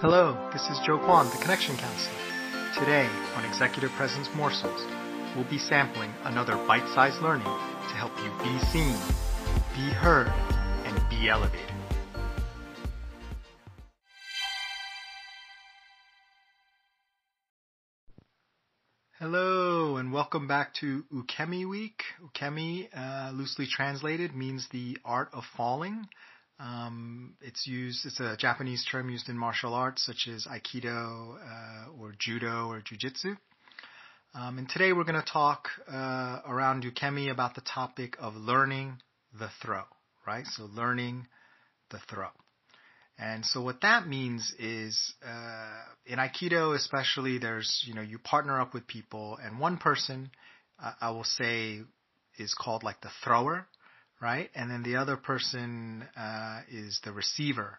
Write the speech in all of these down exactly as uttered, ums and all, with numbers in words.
Hello, this is Joe Kwan, the Connection Counselor. Today, on Executive Presence Morsels, we'll be sampling another bite-sized learning to help you be seen, be heard, and be elevated. Hello, and welcome back to Ukemi Week. Ukemi, uh, loosely translated, means the art of falling. Um, it's used, it's a Japanese term used in martial arts such as Aikido, uh, or Judo or Jiu-Jitsu. Um, and today we're going to talk, uh, around Ukemi about the topic of learning the throw, right? So learning the throw. And so what that means is, uh, in Aikido especially, there's, you know, you partner up with people, and one person, uh, I will say, is called like the thrower. Right? And then the other person uh, is the receiver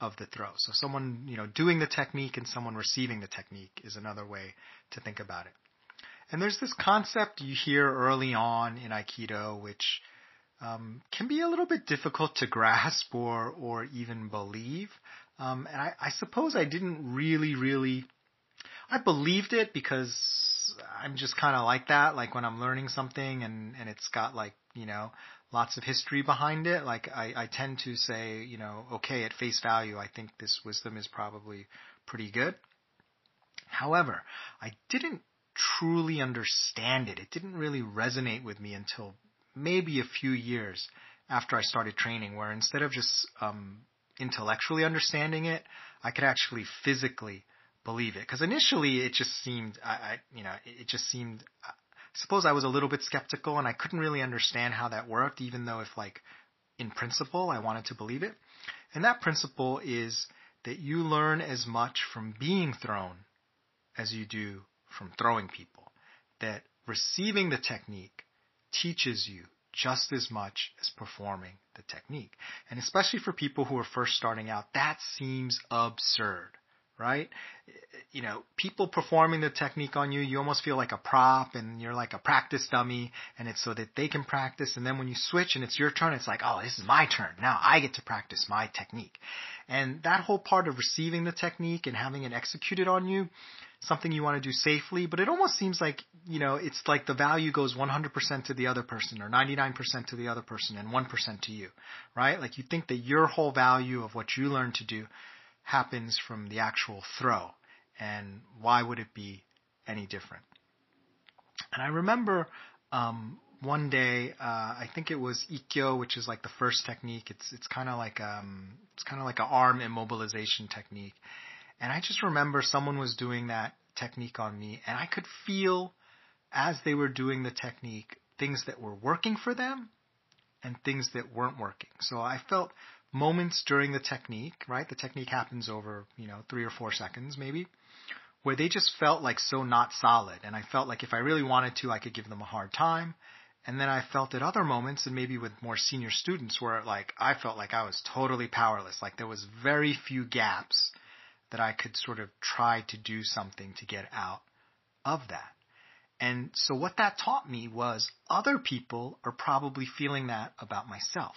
of the throw. So someone, you know, doing the technique and someone receiving the technique is another way to think about it. And there's this concept you hear early on in Aikido, which um, can be a little bit difficult to grasp or or even believe. Um, and I, I suppose I didn't really, really, I believed it because I'm just kind of like that. Like when I'm learning something and, and it's got like, you know, lots of history behind it. Like I, I tend to say, you know, okay, at face value, I think this wisdom is probably pretty good. However, I didn't truly understand it. It didn't really resonate with me until maybe a few years after I started training, where instead of just um, intellectually understanding it, I could actually physically believe it. Because initially it just seemed, I, I you know, it just seemed... I suppose I was a little bit skeptical and I couldn't really understand how that worked, even though if like in principle I wanted to believe it. And that principle is that you learn as much from being thrown as you do from throwing people. That receiving the technique teaches you just as much as performing the technique. And especially for people who are first starting out, that seems absurd. Right? You know, people performing the technique on you, you almost feel like a prop and you're like a practice dummy, and it's so that they can practice. And then when you switch and it's your turn, it's like, oh, this is my turn. Now I get to practice my technique. And that whole part of receiving the technique and having it executed on you, something you want to do safely, but it almost seems like, you know, it's like the value goes one hundred percent to the other person or ninety-nine percent to the other person and one percent to you, right? Like you think that your whole value of what you learn to do happens from the actual throw, and why would it be any different? And I remember um, one day, uh, I think it was ikkyo, which is like the first technique. It's it's kind of like um it's kind of like an arm immobilization technique, and I just remember someone was doing that technique on me, and I could feel as they were doing the technique things that were working for them and things that weren't working. So I felt moments during the technique, right? The technique happens over, you know, three or four seconds maybe, where they just felt like so not solid. And I felt like if I really wanted to, I could give them a hard time. And then I felt at other moments, and maybe with more senior students, where like I felt like I was totally powerless. Like there was very few gaps that I could sort of try to do something to get out of that. And so what that taught me was other people are probably feeling that about myself.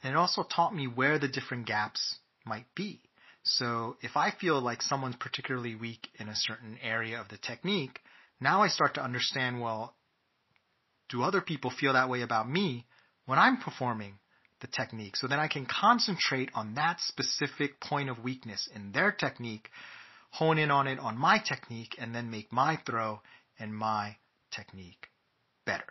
And it also taught me where the different gaps might be. So if I feel like someone's particularly weak in a certain area of the technique, now I start to understand, well, do other people feel that way about me when I'm performing the technique? So then I can concentrate on that specific point of weakness in their technique, hone in on it on my technique, and then make my throw and my technique better.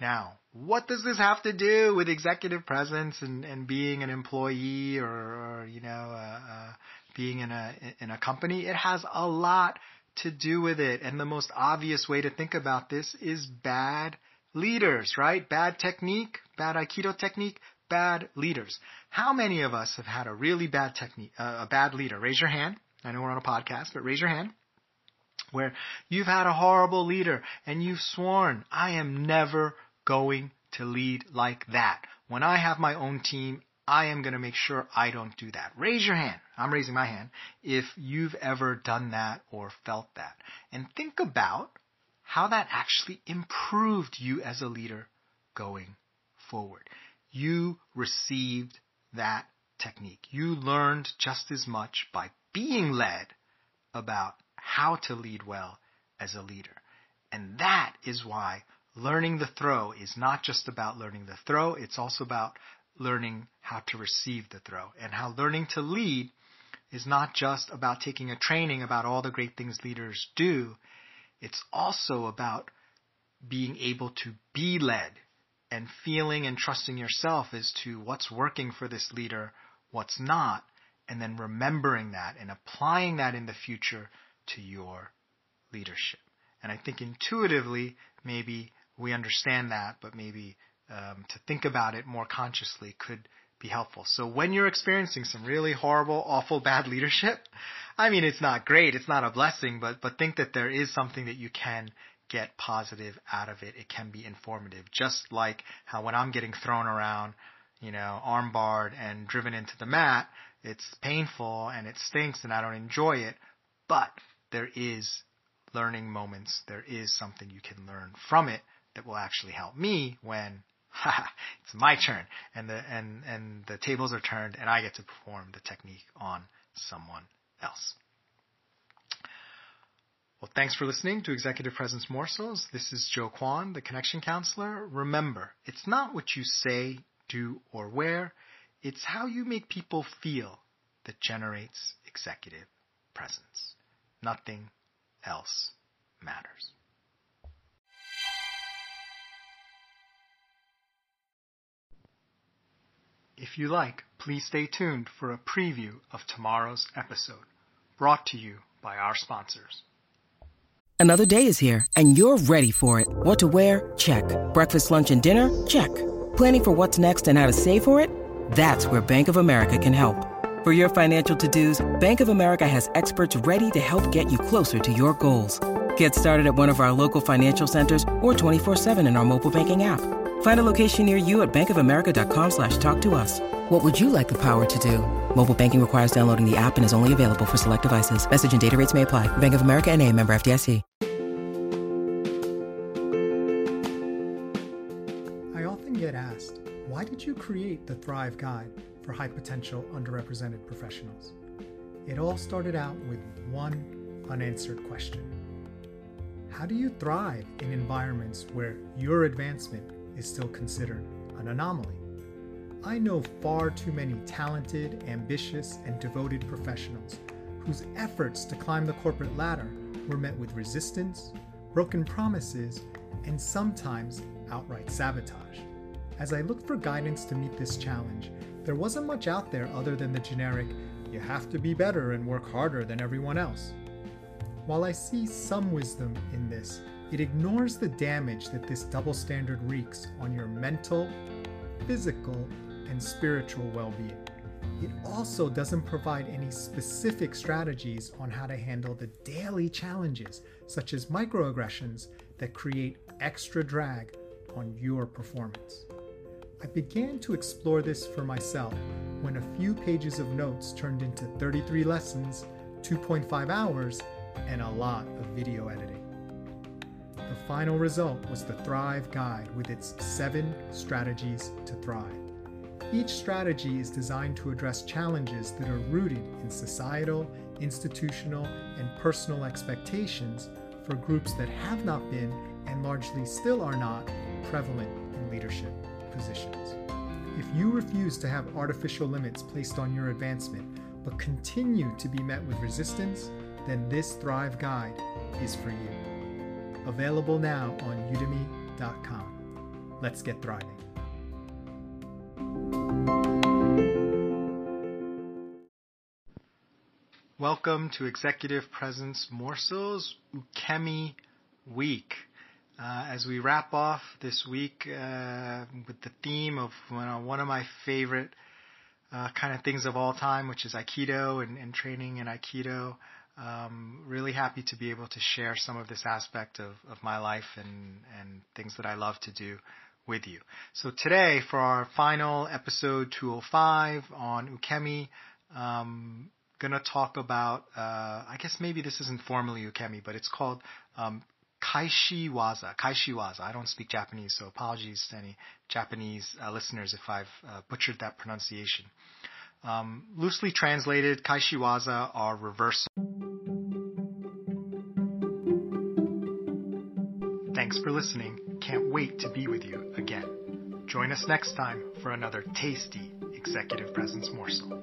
Now, what does this have to do with executive presence and, and being an employee or, or you know, uh, uh, being in a in a company? It has a lot to do with it. And the most obvious way to think about this is bad leaders, right? Bad technique, bad Aikido technique, bad leaders. How many of us have had a really bad technique, uh, a bad leader? Raise your hand. I know we're on a podcast, but raise your hand. Where you've had a horrible leader and you've sworn, I am never going to lead like that. When I have my own team, I am going to make sure I don't do that. Raise your hand. I'm raising my hand if you've ever done that or felt that. And think about how that actually improved you as a leader going forward. You received that technique. You learned just as much by being led about how to lead well as a leader. And that is why learning the throw is not just about learning the throw. It's also about learning how to receive the throw, and how learning to lead is not just about taking a training about all the great things leaders do. It's also about being able to be led and feeling and trusting yourself as to what's working for this leader, what's not, and then remembering that and applying that in the future to your leadership. And I think intuitively, maybe we understand that, but maybe um, to think about it more consciously could be helpful. So when you're experiencing some really horrible, awful, bad leadership, I mean, it's not great, it's not a blessing, but but think that there is something that you can get positive out of it. It can be informative, just like how when I'm getting thrown around, you know, armbarred and driven into the mat, it's painful and it stinks and I don't enjoy it, but there is learning moments. There is something you can learn from it that will actually help me when it's my turn and the and and the tables are turned and I get to perform the technique on someone else. Well, thanks for listening to Executive Presence Morsels. This is Joe Kwan, the Connection Counselor. Remember, it's not what you say, do, or wear. It's how you make people feel that generates executive presence. Nothing else matters. If you like, please stay tuned for a preview of tomorrow's episode, brought to you by our sponsors. Another day is here, and you're ready for it. What to wear? Check. Breakfast, lunch, and dinner? Check. Planning for what's next and how to save for it? That's where Bank of America can help. For your financial to-dos, Bank of America has experts ready to help get you closer to your goals. Get started at one of our local financial centers or twenty-four seven in our mobile banking app. Find a location near you at bankofamerica.com slash talk to us. What would you like the power to do? Mobile banking requires downloading the app and is only available for select devices. Message and data rates may apply. Bank of America N A, member F D I C. I often get asked, why did you create the Thrive Guide for high potential underrepresented professionals? It all started out with one unanswered question. How do you thrive in environments where your advancement is still considered an anomaly? I know far too many talented, ambitious, and devoted professionals whose efforts to climb the corporate ladder were met with resistance, broken promises, and sometimes outright sabotage. As I looked for guidance to meet this challenge, there wasn't much out there other than the generic, you have to be better and work harder than everyone else. While I see some wisdom in this, it ignores the damage that this double standard wreaks on your mental, physical, and spiritual well-being. It also doesn't provide any specific strategies on how to handle the daily challenges, such as microaggressions, that create extra drag on your performance. I began to explore this for myself when a few pages of notes turned into thirty-three lessons, two point five hours, and a lot of video editing. The final result was the Thrive Guide with its seven strategies to thrive. Each strategy is designed to address challenges that are rooted in societal, institutional, and personal expectations for groups that have not been, and largely still are not, prevalent in leadership positions. If you refuse to have artificial limits placed on your advancement, but continue to be met with resistance, then this Thrive Guide is for you. Available now on udemy dot com. Let's get thriving. Welcome to Executive Presence Morsels Ukemi Week. Uh, as we wrap off this week uh, with the theme of one of my favorite uh, kind of things of all time, which is Aikido and, and training in Aikido. Um, really happy to be able to share some of this aspect of, of my life and, and things that I love to do with you. So today, for our final episode two oh five on Ukemi, um, gonna talk about, uh, I guess maybe this isn't formally Ukemi, but it's called, um, kaishi waza, kaishi waza. I don't speak Japanese, so apologies to any Japanese uh, listeners if I've uh, butchered that pronunciation. Um, loosely translated, kaishi waza are reversal. Thanks for listening. Can't wait to be with you again. Join us next time for another tasty Executive Presence morsel.